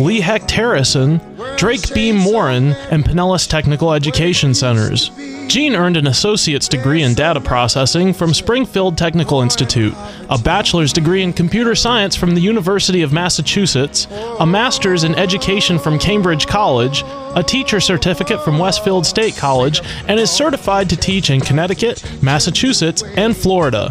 Lee Hecht Harrison, Drake B. Morin, and Pinellas Technical Education Centers. Gene earned an associate's degree in data processing from Springfield Technical Institute, a bachelor's degree in computer science from the University of Massachusetts, a master's in education from Cambridge College, a teacher certificate from Westfield State College, and is certified to teach in Connecticut, Massachusetts, and Florida.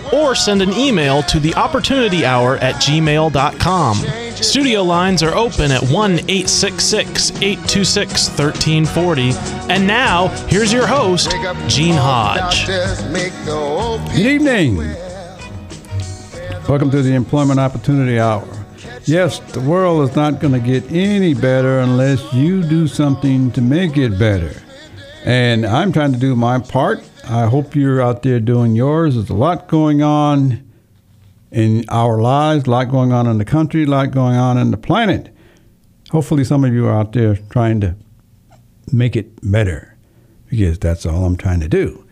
or send an email to theopportunityhour@gmail.com. Studio lines are open at 1-866-826-1340. And now, here's your host, Gene Hodge. Good evening. Welcome to the Employment Opportunity Hour. Yes, the world is not going to get any better unless you do something to make it better. And I'm trying to do my part. I hope you're out there doing yours. There's a lot going on in our lives, a lot going on in the country, a lot going on in the planet. Hopefully some of you are out there trying to make it better, because that's all I'm trying to do.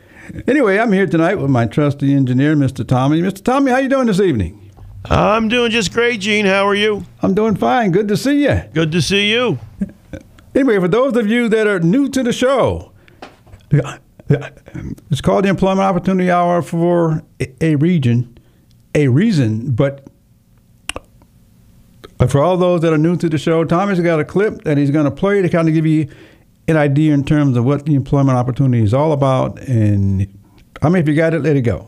Anyway, I'm here tonight with my trusty engineer, Mr. Tommy. Mr. Tommy, how you doing this evening? I'm doing just great, Gene. How are you? I'm doing fine. Good to see you. Good to see you. Anyway, for those of you that are new to the show, it's called the Employment Opportunity Hour for a reason, but for all those that are new to the show, Tommy's got a clip that he's going to play to kind of give you an idea in terms of what the employment opportunity is all about. And I mean, if you got it, let it go.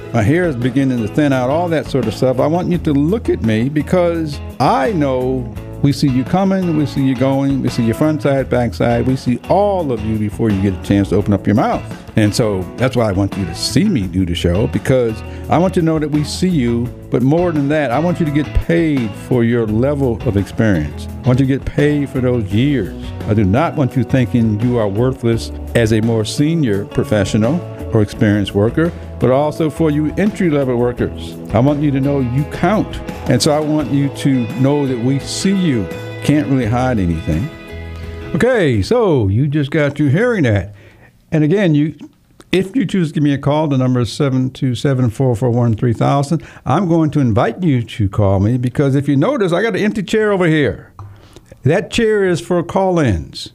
My hair is beginning to thin out, all that sort of stuff. I want you to look at me because I know we see you coming, we see you going, we see your front side, back side. We see all of you before you get a chance to open up your mouth. And so that's why I want you to see me do the show, because I want you to know that we see you. But more than that, I want you to get paid for your level of experience. I want you to get paid for those years. I do not want you thinking you are worthless as a more senior professional or experienced worker, but also for you entry-level workers. I want you to know you count. And so I want you to know that we see you. Can't really hide anything. Okay, so you just got you hearing that. And again, if you choose to give me a call, the number is 727-441-3000. I'm going to invite you to call me because if you notice, I got an empty chair over here. That chair is for call-ins.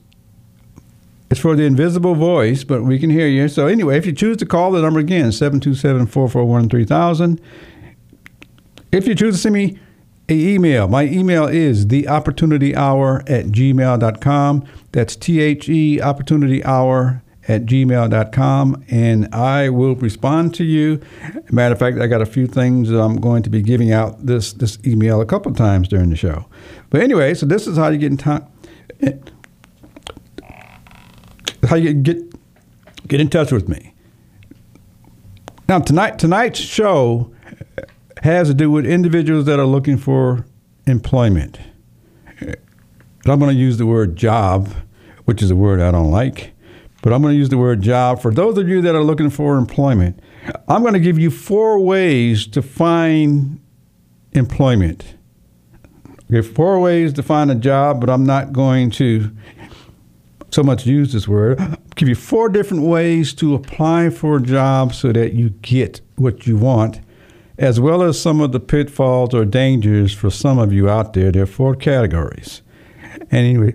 It's for the invisible voice, but we can hear you. So anyway, if you choose to call the number again, 727-441-3000. If you choose to send me an email, my email is theopportunityhour@gmail.com. That's THE opportunityhour@gmail.com, and I will respond to you. Matter of fact, I got a few things that I'm going to be giving out this email a couple of times during the show. But anyway, so this is how you get in time. How you get in touch with me. Now, tonight's show has to do with individuals that are looking for employment. I'm going to use the word job, which is a word I don't like, but I'm going to use the word job. For those of you that are looking for employment, I'm going to give you 4 ways to find employment. Okay, 4 ways to find a job, but I'm not going to so much use this word. I'll give you 4 different ways to apply for a job so that you get what you want, as well as some of the pitfalls or dangers for some of you out there. There are 4 categories. And anyway,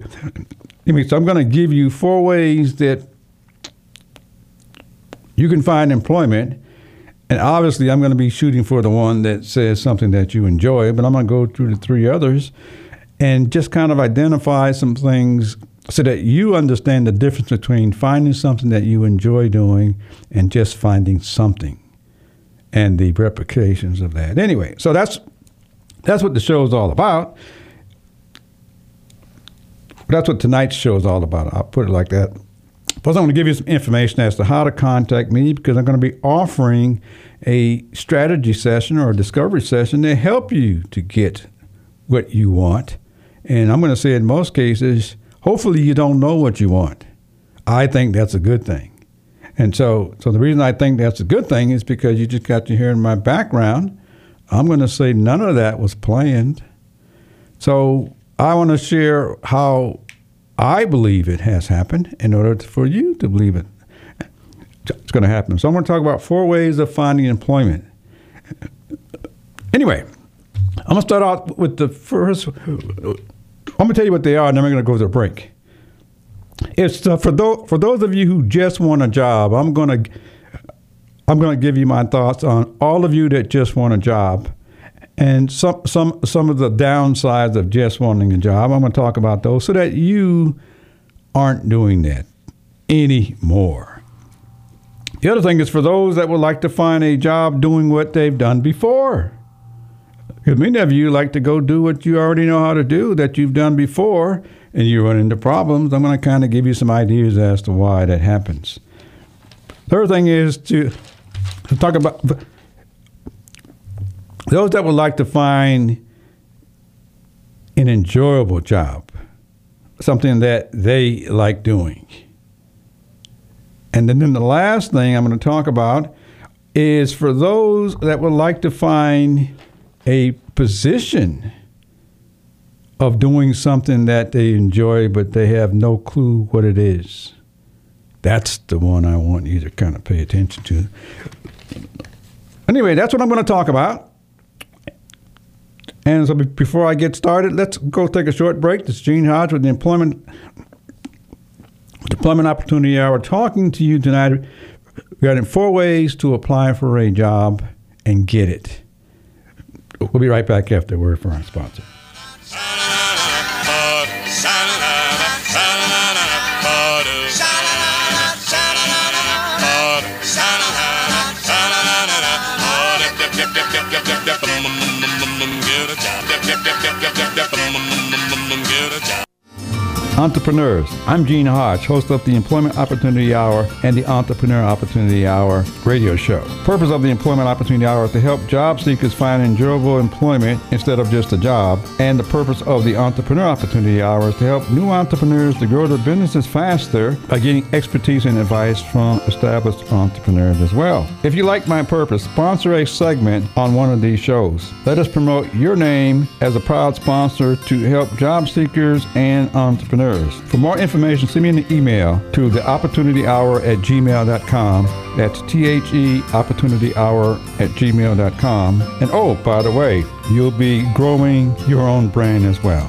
so I'm going to give you 4 ways that you can find employment. And obviously, I'm going to be shooting for the one that says something that you enjoy, but I'm going to go through the 3 others and just kind of identify some things so that you understand the difference between finding something that you enjoy doing and just finding something and the repercussions of that. Anyway, so that's what the show is all about. That's what tonight's show is all about. I'll put it like that. Plus, I'm going to give you some information as to how to contact me, because I'm going to be offering a strategy session or a discovery session to help you to get what you want. And I'm going to say in most cases, hopefully you don't know what you want. I think that's a good thing. And so the reason I think that's a good thing is because you just got to hear in my background, I'm going to say none of that was planned. So I want to share how I believe it has happened in order for you to believe it's going to happen. So I'm going to talk about 4 ways of finding employment. Anyway, I'm going to start out with the first. I'm going to tell you what they are, and then we're going to go to a break. It's for those of you who just want a job. I'm going to give you my thoughts on all of you that just want a job, and some of the downsides of just wanting a job. I'm going to talk about those so that you aren't doing that anymore. The other thing is for those that would like to find a job doing what they've done before. Because many of you like to go do what you already know how to do that you've done before, and you run into problems. I'm going to kind of give you some ideas as to why that happens. Third thing is to talk about those that would like to find an enjoyable job, something that they like doing. And then the last thing I'm going to talk about is for those that would like to find a position of doing something that they enjoy, but they have no clue what it is. That's the one I want you to kind of pay attention to. Anyway, that's what I'm going to talk about. And so before I get started, let's go take a short break. This is Gene Hodge with the Employment Opportunity Hour, talking to you tonight regarding 4 ways to apply for a job and get it. We'll be right back after a word from our sponsor. Entrepreneurs, I'm Gene Hodge, host of the Employment Opportunity Hour and the Entrepreneur Opportunity Hour radio show. Purpose of the Employment Opportunity Hour is to help job seekers find enjoyable employment instead of just a job. And the purpose of the Entrepreneur Opportunity Hour is to help new entrepreneurs to grow their businesses faster by getting expertise and advice from established entrepreneurs as well. If you like my purpose, sponsor a segment on one of these shows. Let us promote your name as a proud sponsor to help job seekers and entrepreneurs. For more information, send me an email to theopportunityhour@gmail.com. That's THE opportunityhour@gmail.com. And oh, by the way, you'll be growing your own brand as well.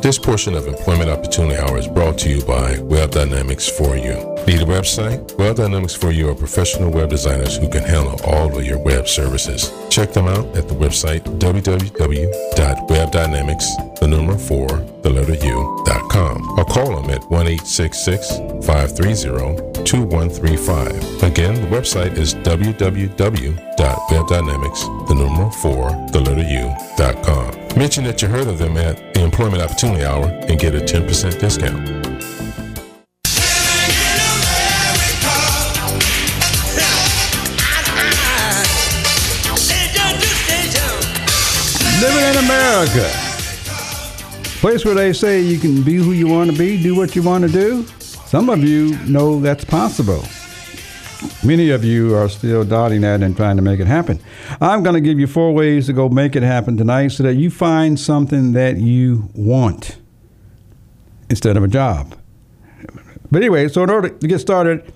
This portion of Employment Opportunity Hour is brought to you by Web Dynamics for You. Need a website? Web Dynamics for You are professional web designers who can handle all of your web services. Check them out at the website www.webdynamics4u.com or call them at 1-866-530-2135. Again, the website is www.webdynamics4u.com. Mention that you heard of them at the Employment Opportunity Hour and get a 10% discount. Living in America, place where they say you can be who you want to be, do what you want to do. Some of you know that's possible. Many of you are still doubting that and trying to make it happen. I'm going to give you 4 ways to go make it happen tonight so that you find something that you want instead of a job. But anyway, so in order to get started,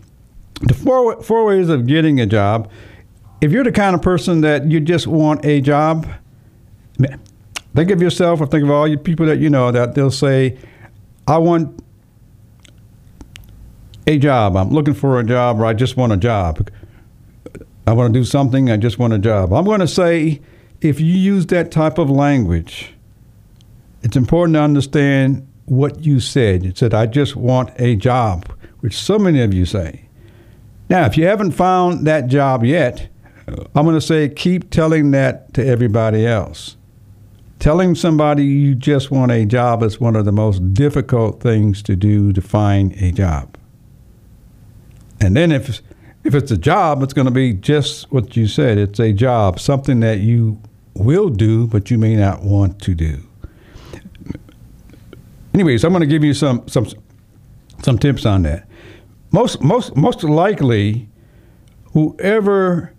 the four ways of getting a job. If you're the kind of person that you just want a job, think of yourself or think of all your people that you know that they'll say, I want a job. I'm looking for a job, or I just want a job. I want to do something. I just want a job. I'm going to say, if you use that type of language, it's important to understand what you said. You said, I just want a job, which so many of you say. Now, if you haven't found that job yet, I'm going to say, keep telling that to everybody else. Telling somebody you just want a job is one of the most difficult things to do, to find a job. And then if it's a job, it's going to be just what you said. It's a job, something that you will do, but you may not want to do. Anyways, I'm going to give you some tips on that. Most likely, whoever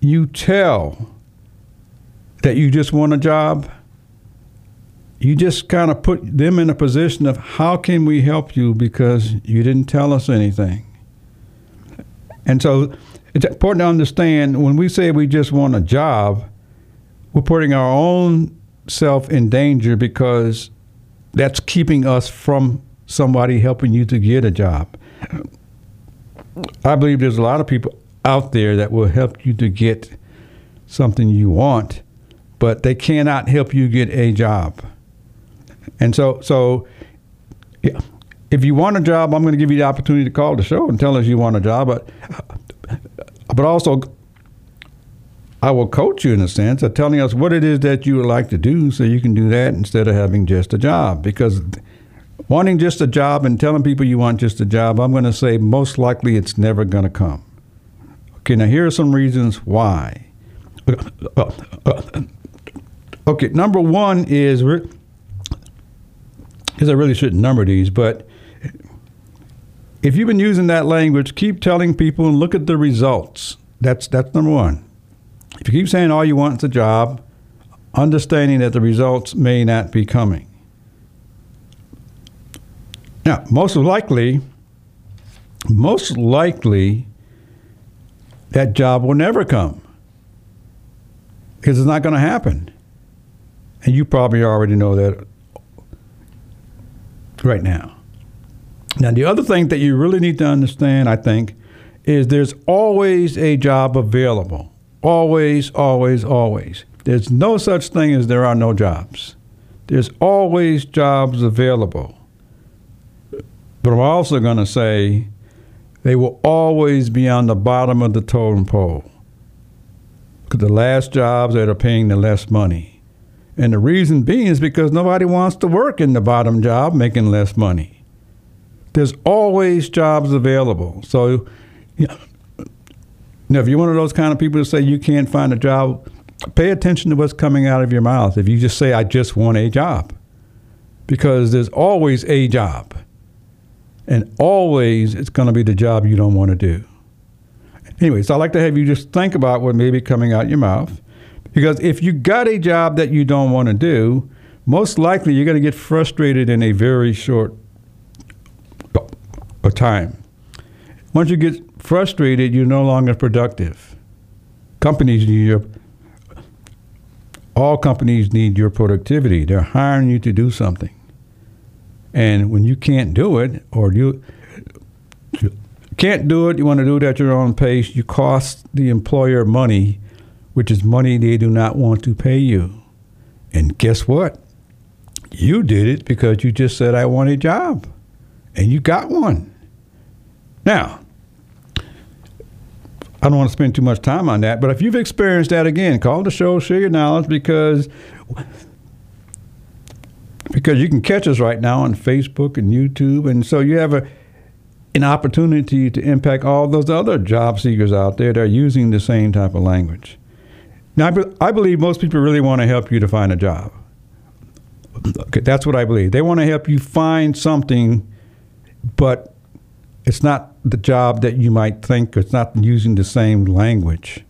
you tell that you just want a job, you just kind of put them in a position of, how can we help you, because you didn't tell us anything. And so it's important to understand, when we say we just want a job, we're putting our own self in danger, because that's keeping us from somebody helping you to get a job. I believe there's a lot of people out there that will help you to get something you want, but they cannot help you get a job. And so if you want a job, I'm going to give you the opportunity to call the show and tell us you want a job, but also I will coach you in a sense of telling us what it is that you would like to do, so you can do that instead of having just a job. Because wanting just a job and telling people you want just a job, I'm going to say most likely it's never going to come. Okay, now here are some reasons why. Okay, number one is, because I really shouldn't number these, but if you've been using that language, keep telling people and look at the results. That's number one. If you keep saying all you want is a job, understanding that the results may not be coming. Now, most likely, that job will never come because it's not going to happen. And you probably already know that right now. Now, the other thing that you really need to understand, I think, is there's always a job available. Always, always, always. There's no such thing as there are no jobs. There's always jobs available. But I'm also going to say they will always be on the bottom of the totem pole. Because the last jobs that are paying the less money. And the reason being is because nobody wants to work in the bottom job making less money. There's always jobs available. So, you know, if you're one of those kind of people who say you can't find a job, pay attention to what's coming out of your mouth. If you just say, I just want a job, because there's always a job. And always it's going to be the job you don't want to do. Anyway, so I'd like to have you just think about what may be coming out your mouth. Because if you got a job that you don't want to do, most likely you're going to get frustrated in a very short time. Once you get frustrated, you're no longer productive. Companies need your, all companies need your productivity. They're hiring you to do something. And when you can't do it, or you can't do it, you want to do it at your own pace, you cost the employer money, which is money they do not want to pay you. And guess what? You did it because you just said, I want a job. And you got one. Now, I don't want to spend too much time on that, but if you've experienced that, again, call the show, share your knowledge, because you can catch us right now on Facebook and YouTube, and so you have an opportunity to impact all those other job seekers out there that are using the same type of language. Now, I believe most people really want to help you to find a job. Okay, that's what I believe. They want to help you find something, but it's not the job that you might think. It's not using the same language.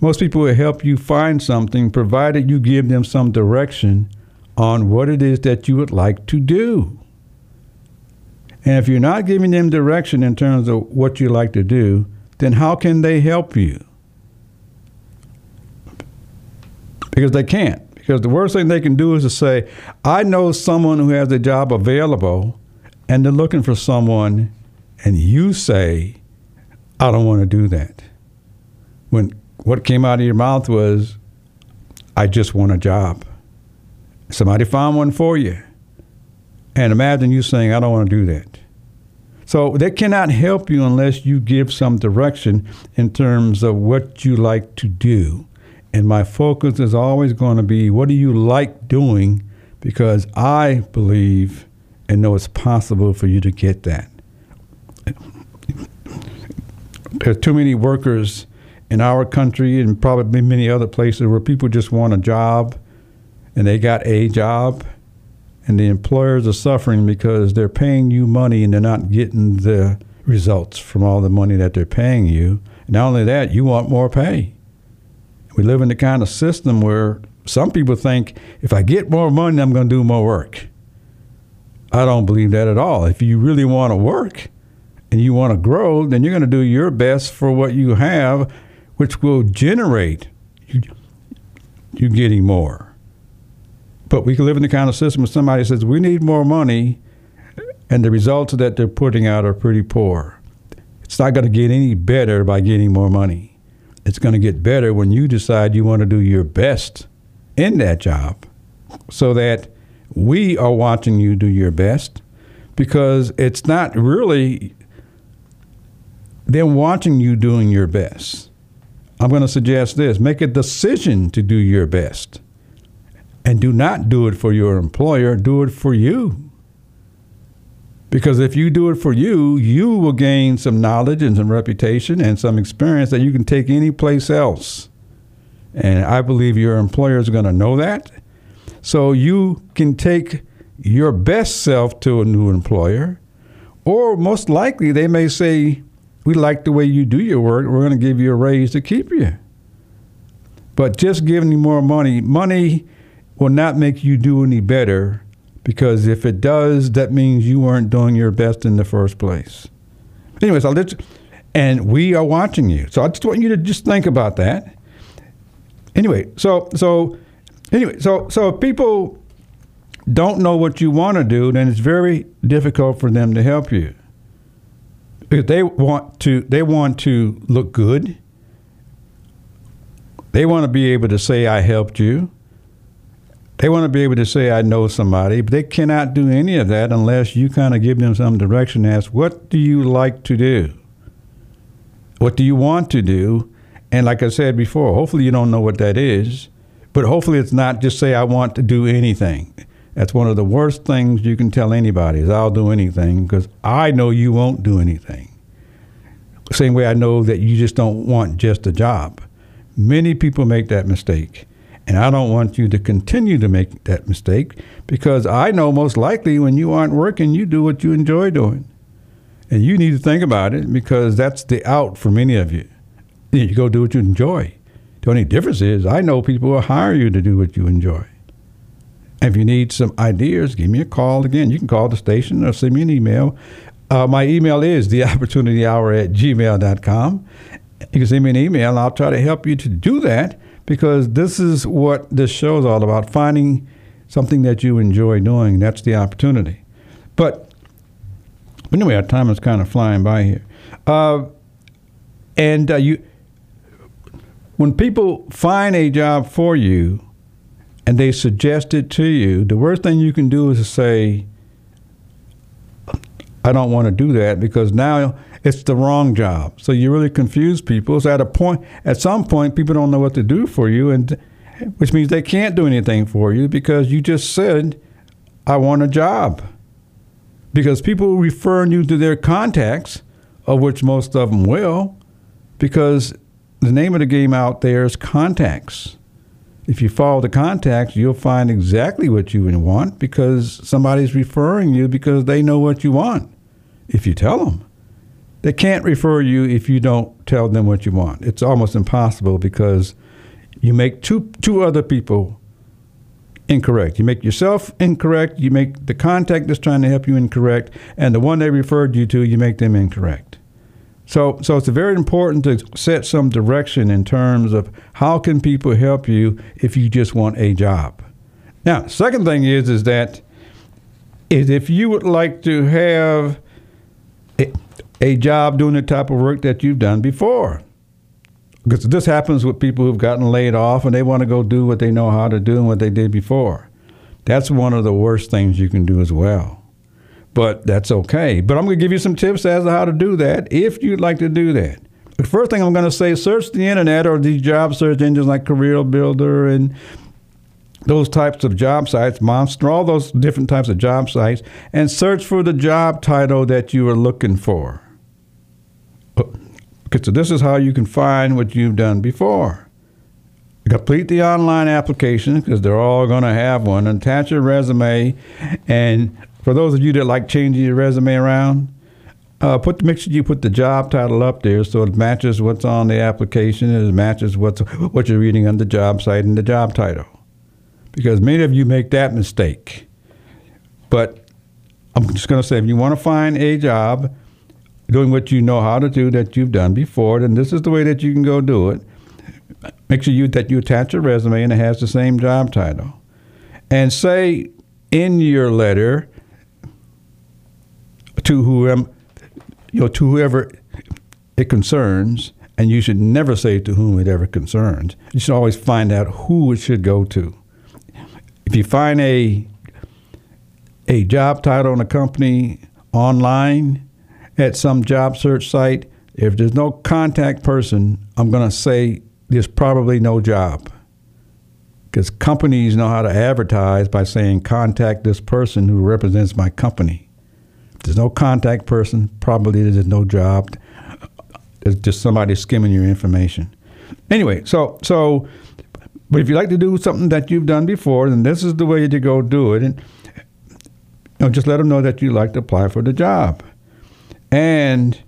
Most people will help you find something, provided you give them some direction on what it is that you would like to do. And if you're not giving them direction in terms of what you like to do, then how can they help you? Because they can't. Because the worst thing they can do is to say, I know someone who has a job available, and they're looking for someone, and you say, I don't want to do that. When what came out of your mouth was, I just want a job. Somebody found one for you. And imagine you saying, I don't want to do that. So they cannot help you unless you give some direction in terms of what you like to do. And my focus is always going to be, what do you like doing? Because I believe and know it's possible for you to get that. There are too many workers in our country and probably many other places where people just want a job. And they got a job, and the employers are suffering because they're paying you money and they're not getting the results from all the money that they're paying you. And not only that, you want more pay. We live in the kind of system where some people think, if I get more money, I'm going to do more work. I don't believe that at all. If you really want to work and you want to grow, then you're going to do your best for what you have, which will generate you getting more. But we can live in the kind of system where somebody says, we need more money, and the results that they're putting out are pretty poor. It's not going to get any better by getting more money. It's going to get better when you decide you want to do your best in that job, so that we are watching you do your best, because it's not really them watching you doing your best. I'm going to suggest this. Make a decision to do your best. And do not do it for your employer, do it for you. Because if you do it for you, you will gain some knowledge and some reputation and some experience that you can take any place else. And I believe your employer is going to know that. So you can take your best self to a new employer, or most likely they may say, we like the way you do your work, we're going to give you a raise to keep you. But just giving you more money will not make you do any better, because if it does, that means you weren't doing your best in the first place. Anyway, so let's and we are watching you. So I just want you to just think about that. Anyway, so if people don't know what you want to do, then it's very difficult for them to help you. Because they want to look good. They want to be able to say, I helped you. They want to be able to say, I know somebody. But they cannot do any of that unless you kind of give them some direction and ask, what do you like to do? What do you want to do? And like I said before, hopefully you don't know what that is. But hopefully it's not just say, I want to do anything. That's one of the worst things you can tell anybody is I'll do anything, because I know you won't do anything. Same way I know that you just don't want just a job. Many people make that mistake. And I don't want you to continue to make that mistake, because I know most likely when you aren't working, you do what you enjoy doing. And you need to think about it, because that's the out for many of you. You go do what you enjoy. The only difference is I know people will hire you to do what you enjoy. If you need some ideas, give me a call. Again, you can call the station or send me an email. My email is theopportunityhour@gmail.com. You can send me an email, and I'll try to help you to do that, because this is what this show is all about, finding something that you enjoy doing. That's the opportunity. But anyway, our time is kind of flying by here. When people find a job for you and they suggest it to you, the worst thing you can do is to say, I don't want to do that, because now it's the wrong job. So you really confuse people. So at some point, people don't know what to do for you, and which means they can't do anything for you, because you just said, I want a job. Because people refer you to their contacts, of which most of them will, because the name of the game out there is contacts. If you follow the contacts, you'll find exactly what you want, because somebody's referring you because they know what you want. If you tell them, they can't refer you if you don't tell them what you want. It's almost impossible, because you make two other people incorrect. You make yourself incorrect. You make the contact that's trying to help you incorrect, and the one they referred you to, you make them incorrect. So it's very important to set some direction in terms of how can people help you if you just want a job. Now, second thing is if you would like to have a job doing the type of work that you've done before, because this happens with people who've gotten laid off and they want to go do what they know how to do and what they did before. That's one of the worst things you can do as well. But that's okay. But I'm going to give you some tips as to how to do that if you'd like to do that. The first thing I'm going to say, search the internet or these job search engines like Career Builder and those types of job sites, Monster, all those different types of job sites, and search for the job title that you are looking for. Okay, so this is how you can find what you've done before. Complete the online application, because they're all going to have one. Attach your resume, and for those of you that like changing your resume around, make sure you put the job title up there so it matches what's on the application and it matches what you're reading on the job site and the job title. Because many of you make that mistake. But I'm just going to say, if you want to find a job doing what you know how to do that you've done before, then this is the way that you can go do it. Make sure that you attach your resume and it has the same job title. And say in your letter to whoever it concerns, and you should never say to whom it ever concerns. You should always find out who it should go to. If you find a job title in a company online at some job search site, if there's no contact person, I'm going to say there's probably no job. Because companies know how to advertise by saying, contact this person who represents my company. There's no contact person, probably there's no job. It's just somebody skimming your information. Anyway, but if you like to do something that you've done before, then this is the way to go do it. And just let them know that you'd like to apply for the job. And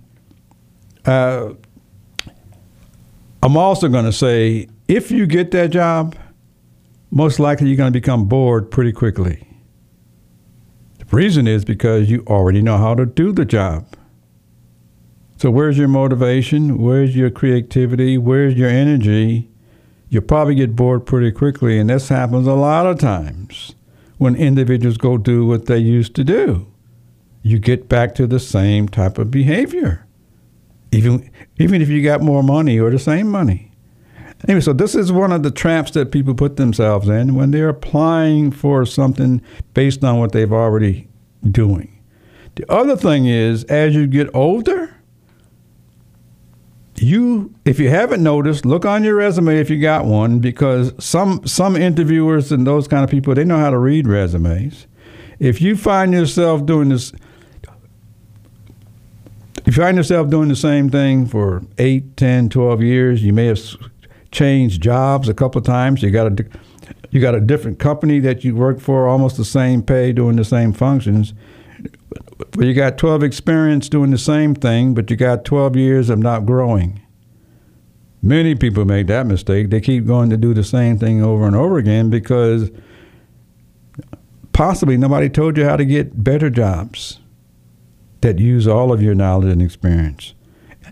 I'm also going to say, if you get that job, most likely you're going to become bored pretty quickly. Reason is because you already know how to do the job. So where's your motivation? Where's your creativity? Where's your energy? You'll probably get bored pretty quickly, and this happens a lot of times when individuals go do what they used to do. You get back to the same type of behavior, even if you got more money or the same money. Anyway, so this is one of the traps that people put themselves in when they're applying for something based on what they've already doing. The other thing is, as you get older, if you haven't noticed, look on your resume if you got one, because some interviewers and those kind of people, they know how to read resumes. If you find yourself doing this, you find yourself doing the same thing for 8, 10, 12 years, you may have changed jobs a couple of times, you got a different company that you work for, almost the same pay, doing the same functions. But you got 12 experience doing the same thing, but you got 12 years of not growing. Many people make that mistake. They keep going to do the same thing over and over again because possibly nobody told you how to get better jobs that use all of your knowledge and experience.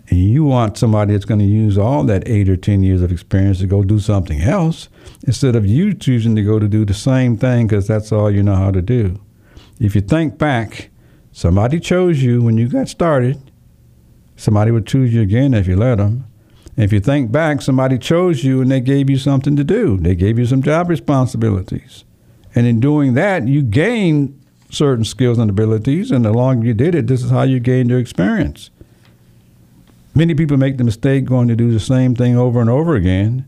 And you want somebody that's going to use all that 8 or 10 years of experience to go do something else instead of you choosing to go to do the same thing because that's all you know how to do. If you think back, somebody chose you when you got started. Somebody would choose you again if you let them. And if you think back, somebody chose you and they gave you something to do. They gave you some job responsibilities. And in doing that, you gained certain skills and abilities. And the longer you did it, this is how you gained your experience. Many people make the mistake going to do the same thing over and over again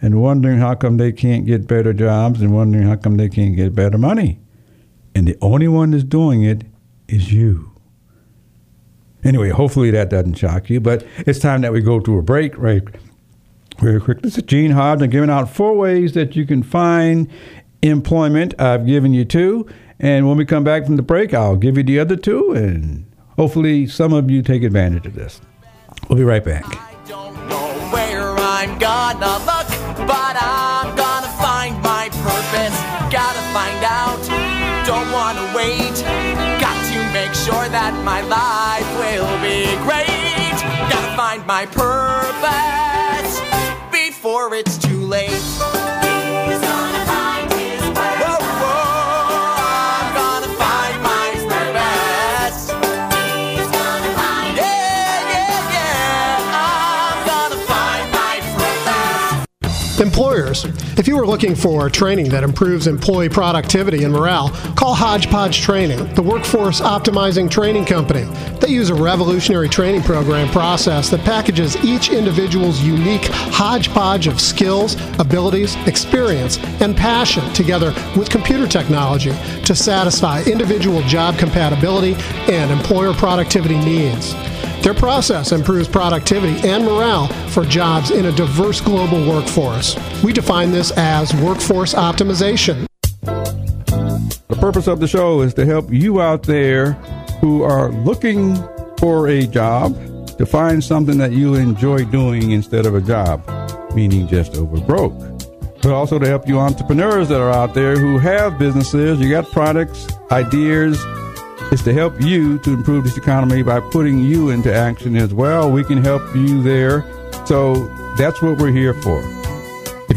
and wondering how come they can't get better jobs and wondering how come they can't get better money. And the only one that's doing it is you. Anyway, hopefully that doesn't shock you, but it's time that we go to a break very quick. This is Gene Hodge. I'm giving out 4 ways that you can find employment. I've given you 2, and when we come back from the break, I'll give you the other 2, and hopefully some of you take advantage of this. We'll be right back. I don't know where I'm gonna look, but I'm gonna find my purpose. Gotta find out, don't wanna wait. Got to make sure that my life will be great. Gotta find my purpose before it's too late. He's gonna find his purpose. Whoa, whoa, I'm gonna find my purpose. Employers, if you are looking for training that improves employee productivity and morale, call HodgePodge Training, the workforce optimizing training company. They use a revolutionary training program process that packages each individual's unique hodgepodge of skills, abilities, experience, and passion together with computer technology to satisfy individual job compatibility and employer productivity needs. Their process improves productivity and morale for jobs in a diverse global workforce. We define this as workforce optimization. The purpose of the show is to help you out there who are looking for a job to find something that you enjoy doing instead of a job, meaning just over broke. But also to help you entrepreneurs that are out there who have businesses, you got products, ideas. It's to help you to improve this economy by putting you into action as well. We can help you there. So that's what we're here for. If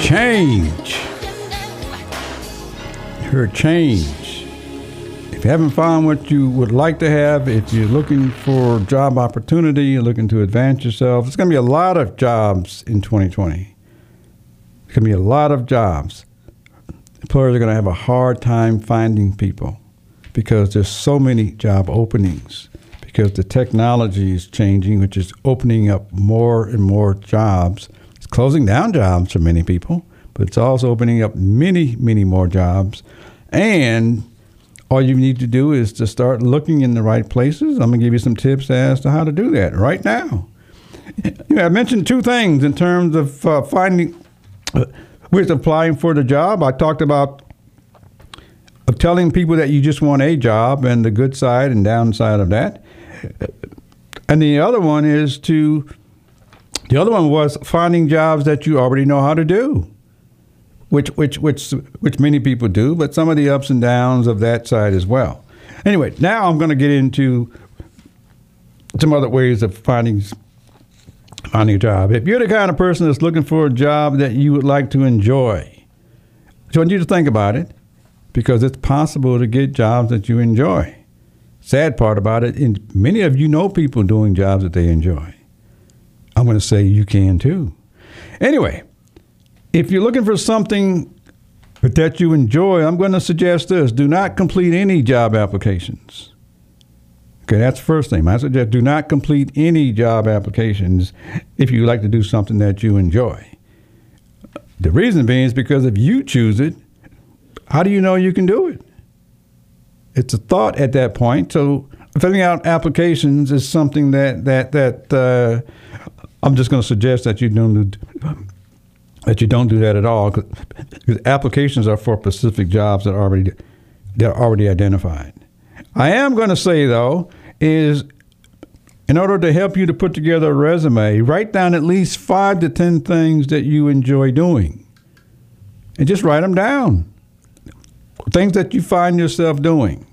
Change. You heard change. If you haven't found what you would like to have, if you're looking for job opportunity, you're looking to advance yourself, it's going to be a lot of jobs in 2020. There's going to be a lot of jobs. Employers are going to have a hard time finding people because there's so many job openings, because the technology is changing, which is opening up more and more jobs. It's closing down jobs for many people, but it's also opening up many, many more jobs. And all you need to do is to start looking in the right places. I'm going to give you some tips as to how to do that right now. I mentioned two things in terms of finding with applying for the job. I talked about telling people that you just want a job and the good side and downside of that. And the other one is was finding jobs that you already know how to do, which many people do, but some of the ups and downs of that side as well. Anyway, now I'm going to get into some other ways of finding a job. If you're the kind of person that's looking for a job that you would like to enjoy, so I want you to think about it, because it's possible to get jobs that you enjoy. Sad part about it, and many of you know people doing jobs that they enjoy. I'm going to say you can too. Anyway, if you're looking for something that you enjoy, I'm going to suggest this. Do not complete any job applications. Okay, that's the first thing. I suggest do not complete any job applications if you like to do something that you enjoy. The reason being is because if you choose it, how do you know you can do it? It's a thought at that point. So filling out applications is something that I'm just going to suggest that you don't do that at all, because applications are for specific jobs that are already identified. I am going to say, though, is in order to help you to put together a resume, write down at least 5 to 10 things that you enjoy doing, and just write them down. Things that you find yourself doing.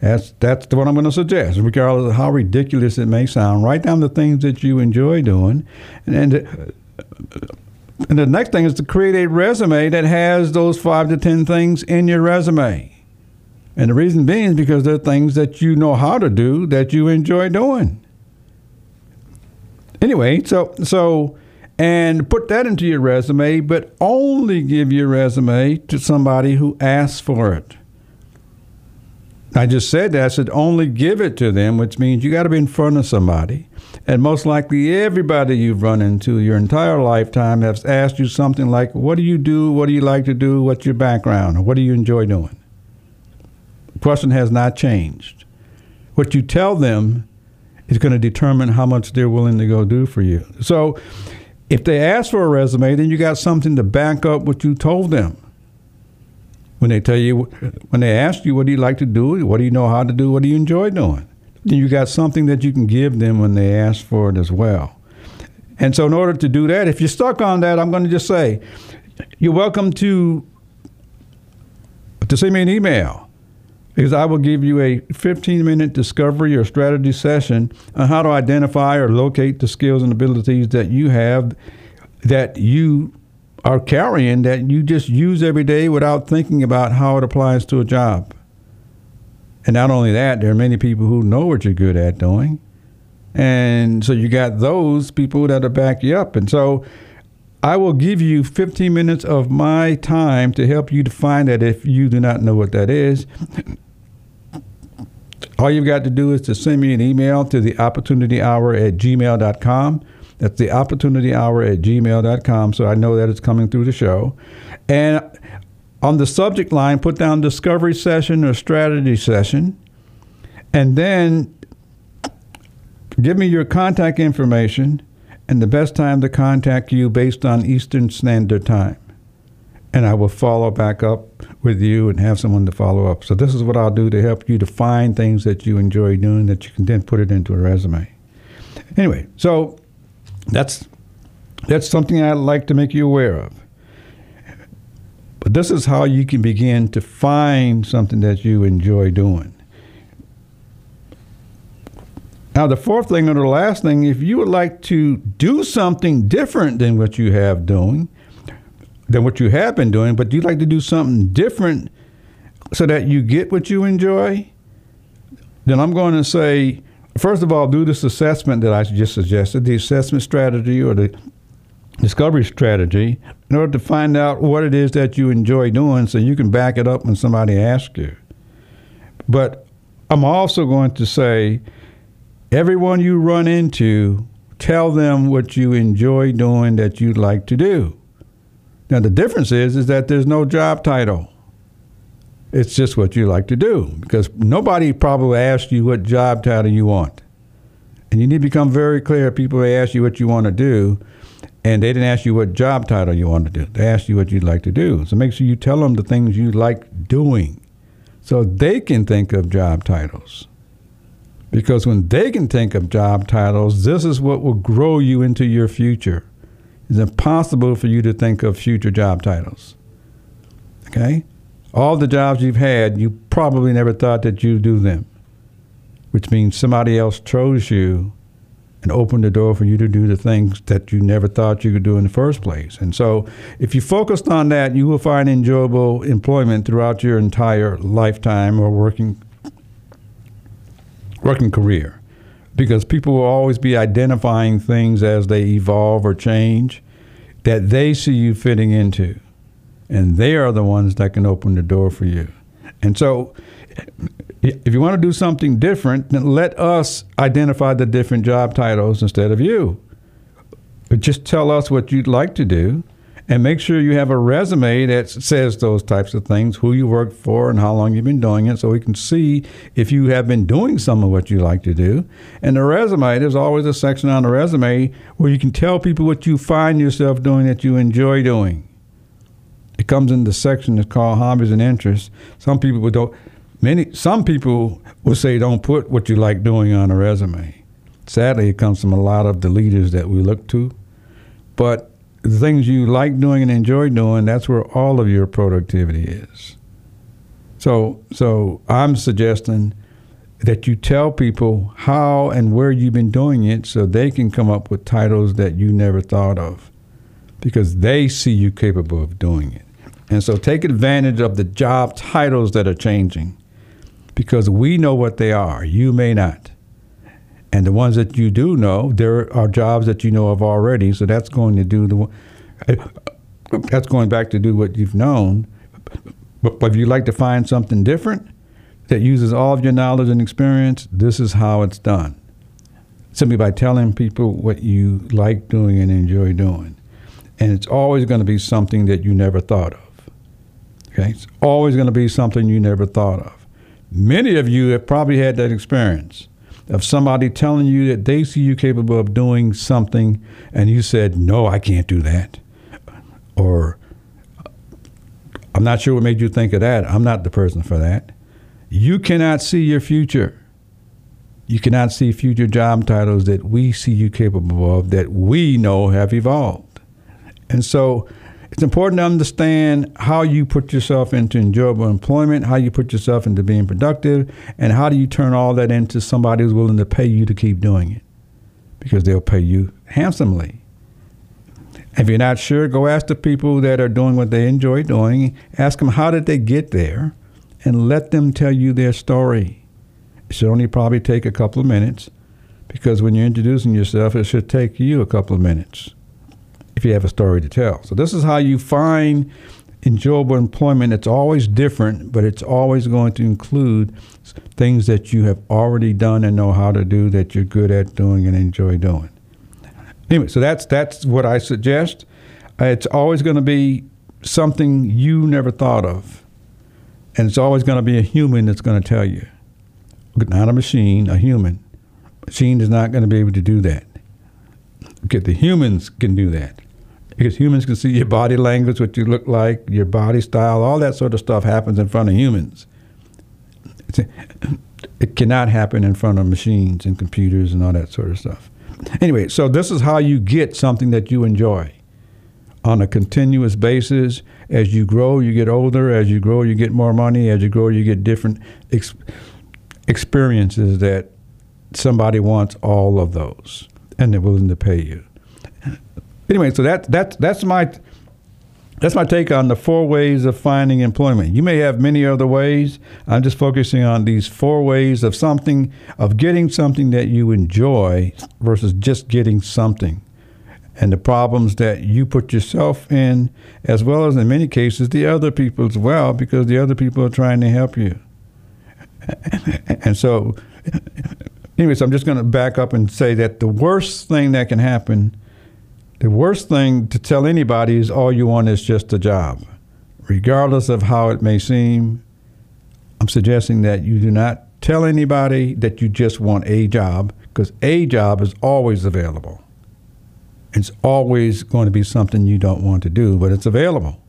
That's what I'm going to suggest, regardless of how ridiculous it may sound. Write down the things that you enjoy doing, and the next thing is to create a resume that has those 5 to 10 things in your resume. And the reason being is because they're things that you know how to do, that you enjoy doing. Anyway, and put that into your resume, but only give your resume to somebody who asks for it. I just said that. I said only give it to them, which means you got to be in front of somebody. And most likely everybody you've run into your entire lifetime has asked you something like, what do you do? What do you like to do? What's your background? What do you enjoy doing? The question has not changed. What you tell them is going to determine how much they're willing to go do for you. So if they ask for a resume, then you got something to back up what you told them. When they ask you, what do you like to do? What do you know how to do? What do you enjoy doing? Then you got something that you can give them when they ask for it as well. And so in order to do that, if you're stuck on that, I'm going to just say, you're welcome to send me an email, because I will give you a 15-minute discovery or strategy session on how to identify or locate the skills and abilities that you have, that you are carrying, that you just use every day without thinking about how it applies to a job. And not only that, there are many people who know what you're good at doing. And so you got those people that will back you up. And so I will give you 15 minutes of my time to help you to find that if you do not know what that is. All you've got to do is to send me an email to theopportunityhour@gmail.com. That's theopportunityhour@gmail.com, so I know that it's coming through the show. And on the subject line, put down discovery session or strategy session, and then give me your contact information and the best time to contact you based on Eastern Standard Time. And I will follow back up with you and have someone to follow up. So this is what I'll do to help you to find things that you enjoy doing that you can then put it into a resume. Anyway, so that's something I'd like to make you aware of. But this is how you can begin to find something that you enjoy doing. Now, the fourth thing, or the last thing, if you would like to do something different than what you have doing, than what you have been doing, but you'd like to do something different so that you get what you enjoy, then I'm going to say, first of all, do this assessment that I just suggested, the assessment strategy or the discovery strategy, in order to find out what it is that you enjoy doing so you can back it up when somebody asks you. But I'm also going to say, everyone you run into, tell them what you enjoy doing that you'd like to do. Now, the difference is that there's no job title. It's just what you like to do, because nobody probably asked you what job title you want. And you need to become very clear. People may ask you what you want to do, and they didn't ask you what job title you want to do. They asked you what you'd like to do. So make sure you tell them the things you like doing so they can think of job titles. Because when they can think of job titles, this is what will grow you into your future. It's impossible for you to think of future job titles. Okay? All the jobs you've had, you probably never thought that you'd do them, which means somebody else chose you and opened the door for you to do the things that you never thought you could do in the first place. And so if you focused on that, you will find enjoyable employment throughout your entire lifetime or working career, because people will always be identifying things as they evolve or change that they see you fitting into, and they are the ones that can open the door for you. And so if you want to do something different, then let us identify the different job titles instead of you. But just tell us what you'd like to do, and make sure you have a resume that says those types of things, who you work for and how long you've been doing it, so we can see if you have been doing some of what you like to do. And the resume, there's always a section on the resume where you can tell people what you find yourself doing that you enjoy doing. It comes in the section that's called hobbies and interests. Some people will say don't put what you like doing on a resume. Sadly, it comes from a lot of the leaders that we look to. But the things you like doing and enjoy doing, that's where all of your productivity is. So I'm suggesting that you tell people how and where you've been doing it so they can come up with titles that you never thought of, because they see you capable of doing it. And so take advantage of the job titles that are changing, because we know what they are. You may not. And the ones that you do know, there are jobs that you know of already, so that's going back to do what you've known. But if you'd like to find something different that uses all of your knowledge and experience, this is how it's done. Simply by telling people what you like doing and enjoy doing. And it's always going to be something that you never thought of. Okay? It's always going to be something you never thought of. Many of you have probably had that experience of somebody telling you that they see you capable of doing something, and you said, no, I can't do that. Or, I'm not sure what made you think of that. I'm not the person for that. You cannot see your future. You cannot see future job titles that we see you capable of, that we know have evolved. And so it's important to understand how you put yourself into enjoyable employment, how you put yourself into being productive, and how do you turn all that into somebody who's willing to pay you to keep doing it, because they'll pay you handsomely. If you're not sure, go ask the people that are doing what they enjoy doing. Ask them how did they get there, and let them tell you their story. It should only probably take a couple of minutes, because when you're introducing yourself, it should take you a couple of minutes if you have a story to tell. So this is how you find enjoyable employment. It's always different, but it's always going to include things that you have already done and know how to do, that you're good at doing and enjoy doing. Anyway, so that's what I suggest. It's always going to be something you never thought of, and it's always going to be a human that's going to tell you, not a machine, a human. Machine is not going to be able to do that. Okay, the humans can do that, because humans can see your body language, what you look like, your body style, all that sort of stuff happens in front of humans. It cannot happen in front of machines and computers and all that sort of stuff. Anyway, so this is how you get something that you enjoy on a continuous basis. As you grow, you get older. As you grow, you get more money. As you grow, you get different experiences that somebody wants all of those, and they're willing to pay you. Anyway, so that's my take on the 4 ways of finding employment. You may have many other ways. I'm just focusing on these 4 ways of getting something that you enjoy versus just getting something. and the problems that you put yourself in, as well as in many cases the other people as well, because the other people are trying to help you. And so, anyways, I'm just going to back up and say that the worst thing that can happen, the worst thing to tell anybody is all you want is just a job, regardless of how it may seem. I'm suggesting that you do not tell anybody that you just want a job, because a job is always available. It's always going to be something you don't want to do, but it's available.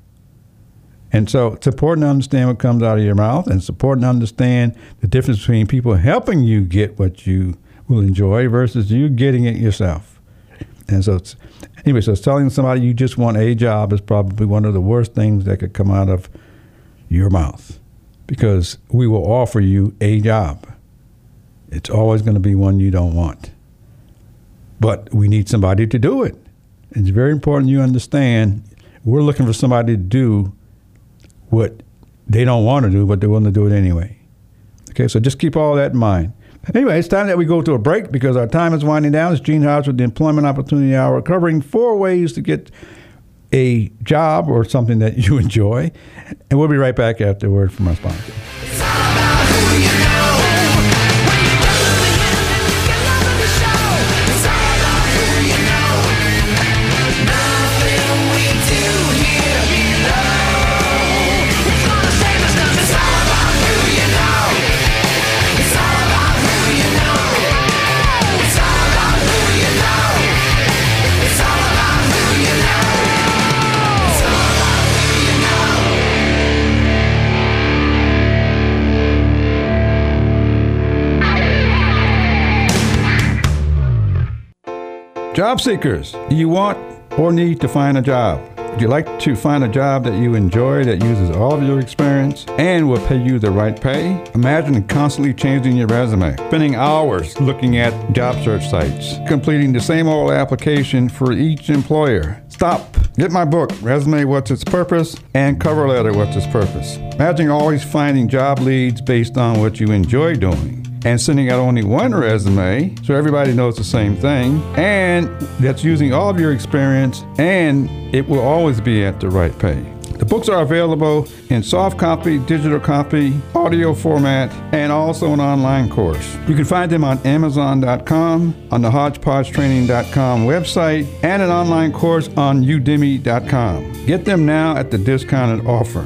And so it's important to understand what comes out of your mouth, and it's important to understand the difference between people helping you get what you will enjoy versus you getting it yourself. And so it's, anyway, so it's telling somebody you just want a job is probably one of the worst things that could come out of your mouth, because we will offer you a job. It's always going to be one you don't want. But we need somebody to do it. It's very important you understand we're looking for somebody to do what they don't want to do, but they're willing to do it anyway. Okay, so just keep all that in mind. Anyway, it's time that we go to a break because our time is winding down. It's Gene Hodge with the Employment Opportunity Hour, covering 4 ways to get a job or something that you enjoy. And we'll be right back after a word from our sponsor. It's all about who you know. Job seekers, do you want or need to find a job? Would you like to find a job that you enjoy, that uses all of your experience and will pay you the right pay? Imagine constantly changing your resume, spending hours looking at job search sites, completing the same old application for each employer. Stop. Get my book, Resume, What's Its Purpose, and Cover Letter, What's Its Purpose. Imagine always finding job leads based on what you enjoy doing, and sending out only one resume so everybody knows the same thing, and that's using all of your experience, and it will always be at the right pay. The books are available in soft copy, digital copy, audio format, and also an online course. You can find them on Amazon.com, on the HodgePodgeTraining.com website, and an online course on Udemy.com. Get them now at the discounted offer.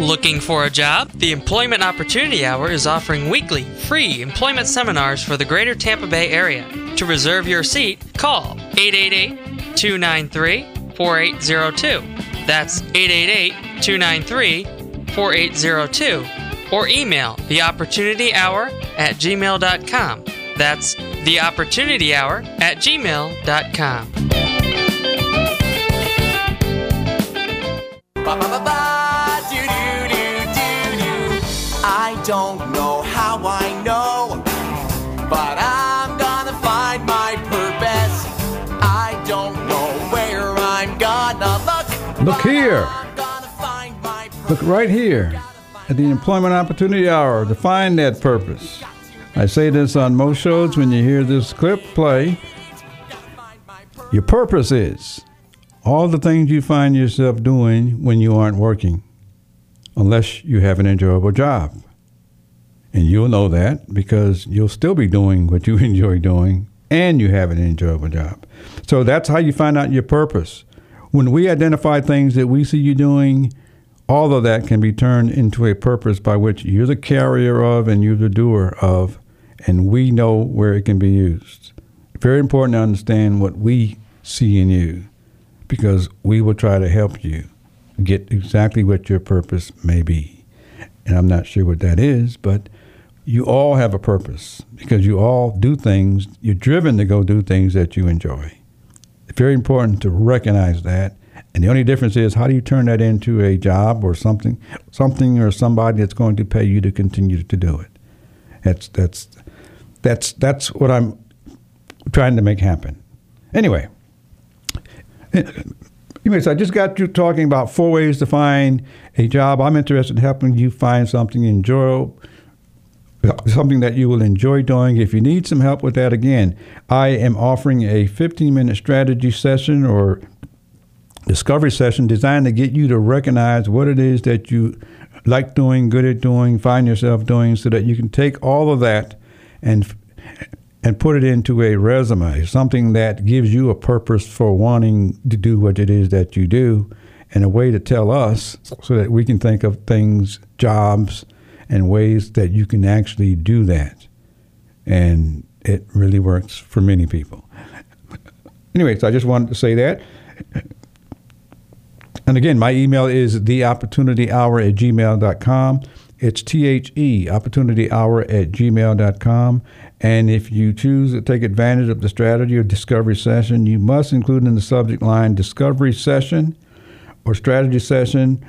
Looking for a job? The Employment Opportunity Hour is offering weekly free employment seminars for the greater Tampa Bay area. To reserve your seat, call 888-293-4802. That's 888-293-4802. Or email theopportunityhour@gmail.com. That's theopportunityhour@gmail.com. I don't know how I know, but I'm gonna find my purpose. I don't know where I'm gonna look. Look here. Look right here at the Employment Opportunity Hour to find that purpose. I say this on most shows when you hear this clip play. Your purpose is all the things you find yourself doing when you aren't working, unless you have an enjoyable job. And you'll know that because you'll still be doing what you enjoy doing and you have an enjoyable job. So that's how you find out your purpose. When we identify things that we see you doing, all of that can be turned into a purpose by which you're the carrier of and you're the doer of, and we know where it can be used. Very important to understand what we see in you, because we will try to help you get exactly what your purpose may be. And I'm not sure what that is, but you all have a purpose because you all do things. You're driven to go do things that you enjoy. It's very important to recognize that. And the only difference is, how do you turn that into a job or something or somebody that's going to pay you to continue to do it? That's what I'm trying to make happen. Anyway. Anyways, I just got you talking about 4 ways to find a job. I'm interested in helping you find something enjoyable something that you will enjoy doing. If you need some help with that, again, I am offering a 15-minute strategy session or discovery session designed to get you to recognize what it is that you like doing, good at doing, find yourself doing, so that you can take all of that and put it into a resume, something that gives you a purpose for wanting to do what it is that you do, and a way to tell us so that we can think of things, jobs, and ways that you can actually do that. And it really works for many people. Anyway, so I just wanted to say that. And again, my email is theopportunityhour@gmail.com. It's theopportunityhour@gmail.com. And if you choose to take advantage of the strategy or discovery session, you must include in the subject line discovery session or strategy session.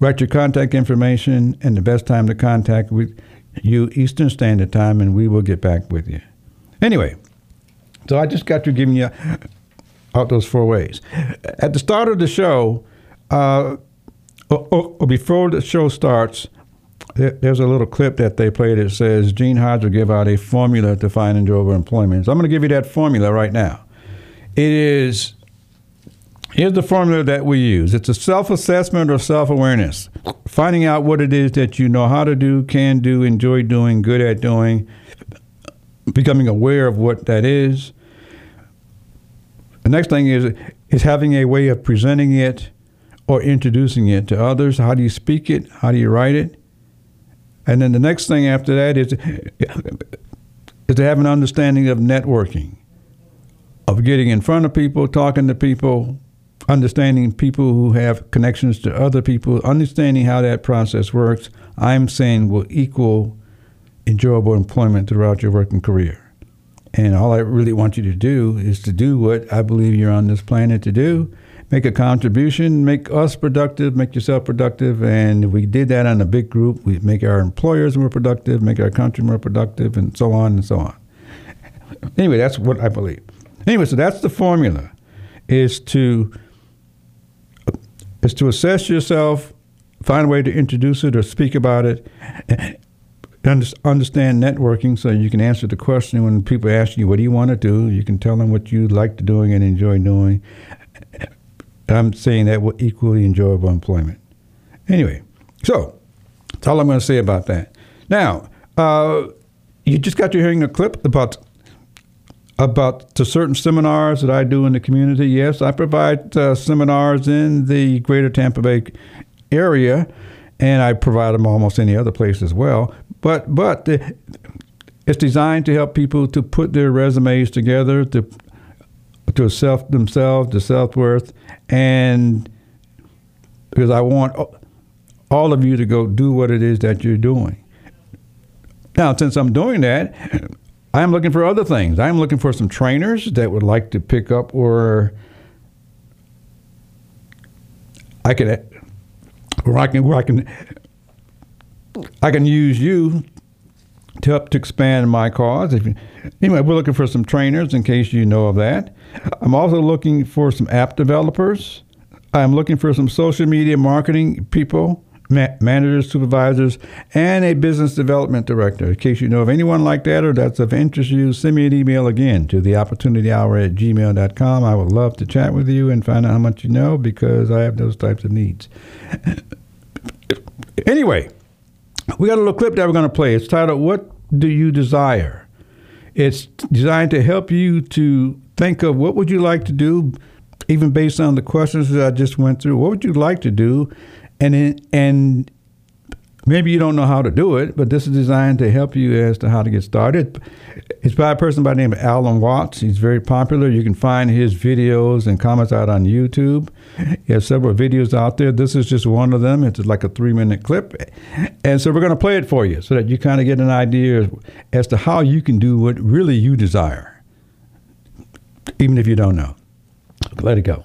Write your contact information and the best time to contact with you Eastern Standard Time, and we will get back with you. Anyway, so I just got to giving you out those four ways. At the start of the show, or before the show starts, there's a little clip that they played that says Gene Hodge will give out a formula to find and enjoy employment. So I'm going to give you that formula right now. Here's the formula that we use. It's a self-assessment or self-awareness, finding out what it is that you know how to do, can do, enjoy doing, good at doing, becoming aware of what that is. The next thing is having a way of presenting it or introducing it to others. How do you speak it? How do you write it? And then the next thing after that is to have an understanding of networking, of getting in front of people, talking to people, understanding people who have connections to other people, understanding how that process works, I'm saying will equal enjoyable employment throughout your working career. And all I really want you to do is to do what I believe you're on this planet to do, make a contribution, make us productive, make yourself productive. And if we did that on a big group, we'd make our employers more productive, make our country more productive, and so on and so on. Anyway, that's what I believe. Anyway, so that's the formula, is to assess yourself, find a way to introduce it or speak about it, understand networking so you can answer the question when people ask you, what do you want to do? You can tell them what you like to doing and enjoy doing. I'm saying that will equally enjoyable employment. Anyway, so that's all I'm going to say about that. Now, you just got to hearing a clip about the certain seminars that I do in the community. Yes, I provide seminars in the greater Tampa Bay area, and I provide them almost any other place as well. But it's designed to help people to put their resumes together, to self themselves, to self-worth, and because I want all of you to go do what it is that you're doing. Now, since I'm doing that, I'm looking for other things. I'm looking for some trainers that would like to pick up, or I can use you to help to expand my cause. Anyway, we're looking for some trainers in case you know of that. I'm also looking for some app developers. I'm looking for some social media marketing people, managers, supervisors, and a business development director. In case you know of anyone like that or that's of interest to you, send me an email again to theopportunityhour@gmail.com. I would love to chat with you and find out how much you know, because I have those types of needs. Anyway, we got a little clip that we're going to play. It's titled, What Do You Desire? It's designed to help you to think of what would you like to do, even based on the questions that I just went through. What would you like to do? And maybe you don't know how to do it, but this is designed to help you as to how to get started. It's by a person by the name of Alan Watts. He's very popular. You can find his videos and comments out on YouTube. He has several videos out there. This is just one of them. It's like a 3-minute clip. And so we're going to play it for you so that you kind of get an idea as to how you can do what really you desire, even if you don't know. Let it go.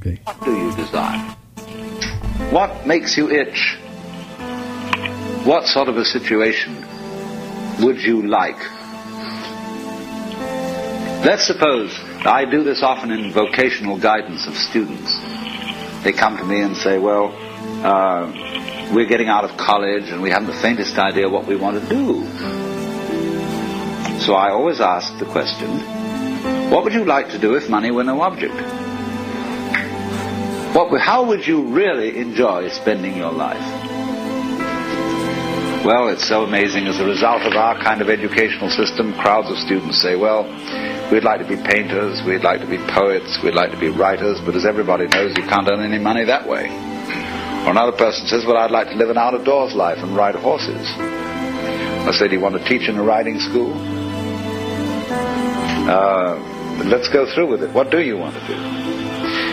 Okay. What do you desire? What makes you itch? What sort of a situation would you like? Let's suppose, I do this often in vocational guidance of students. They come to me and say, well, we're getting out of college and we haven't the faintest idea what we want to do. So I always ask the question, what would you like to do if money were no object? How would you really enjoy spending your life? Well, it's so amazing. As a result of our kind of educational system, crowds of students say, well, we'd like to be painters, we'd like to be poets, we'd like to be writers, but as everybody knows, you can't earn any money that way. Or another person says, well, I'd like to live an out-of-doors life and ride horses. I say, do you want to teach in a riding school? Let's go through with it. What do you want to do?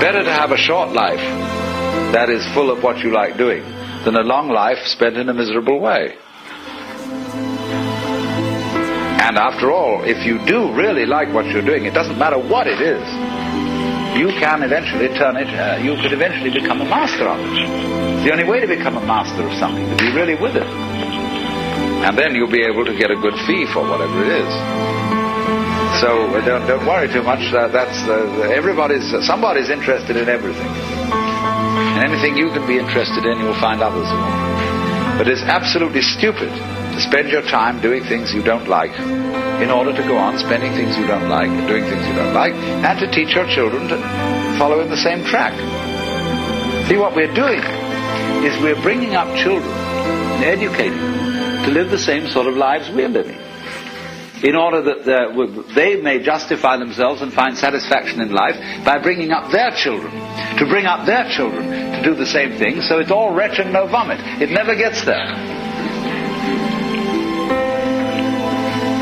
Better to have a short life that is full of what you like doing than a long life spent in a miserable way. And after all, if you do really like what you're doing, it doesn't matter what it is. You can eventually turn it, you could eventually become a master of it. It's the only way to become a master of something, to be really with it. And then you'll be able to get a good fee for whatever it is. So don't worry too much. Somebody's interested in everything. And anything you can be interested in, you'll find others who are. But it's absolutely stupid to spend your time doing things you don't like in order to go on spending things you don't like, doing things you don't like, and to teach your children to follow in the same track. See, what we're doing is we're bringing up children and educating them to live the same sort of lives we're living, in order that they may justify themselves and find satisfaction in life by bringing up their children, to bring up their children to do the same thing, so it's all wretch and no vomit. It never gets there.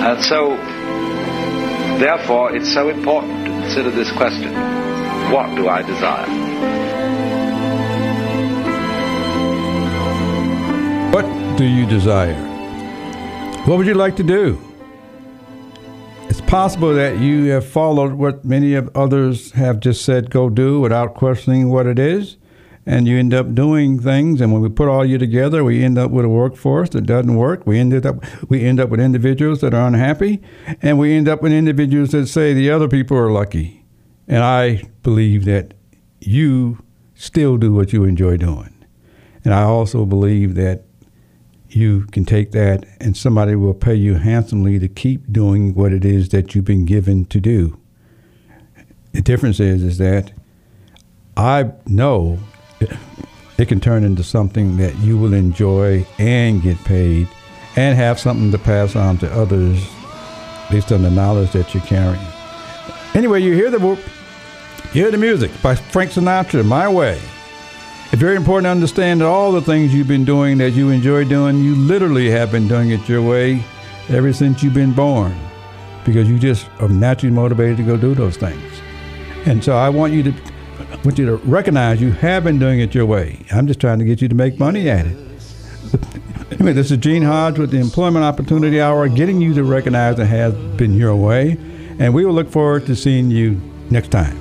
And so, therefore, it's so important to consider this question, what do I desire? What do you desire? What would you like to do? It's possible that you have followed what many of others have just said go do without questioning what it is, and you end up doing things, and when we put all you together, we end up with a workforce that doesn't work. We end up with individuals that are unhappy, and we end up with individuals that say the other people are lucky. And I believe that you still do what you enjoy doing. And I also believe that you can take that and somebody will pay you handsomely to keep doing what it is that you've been given to do. The difference is that I know it can turn into something that you will enjoy and get paid and have something to pass on to others based on the knowledge that you're carrying. Anyway, you hear the music by Frank Sinatra, My Way. It's very important to understand that all the things you've been doing that you enjoy doing, you literally have been doing it your way ever since you've been born, because you just are naturally motivated to go do those things. And so I want you to recognize you have been doing it your way. I'm just trying to get you to make money at it. Anyway, this is Gene Hodge with the Employment Opportunity Hour, getting you to recognize it has been your way. And we will look forward to seeing you next time.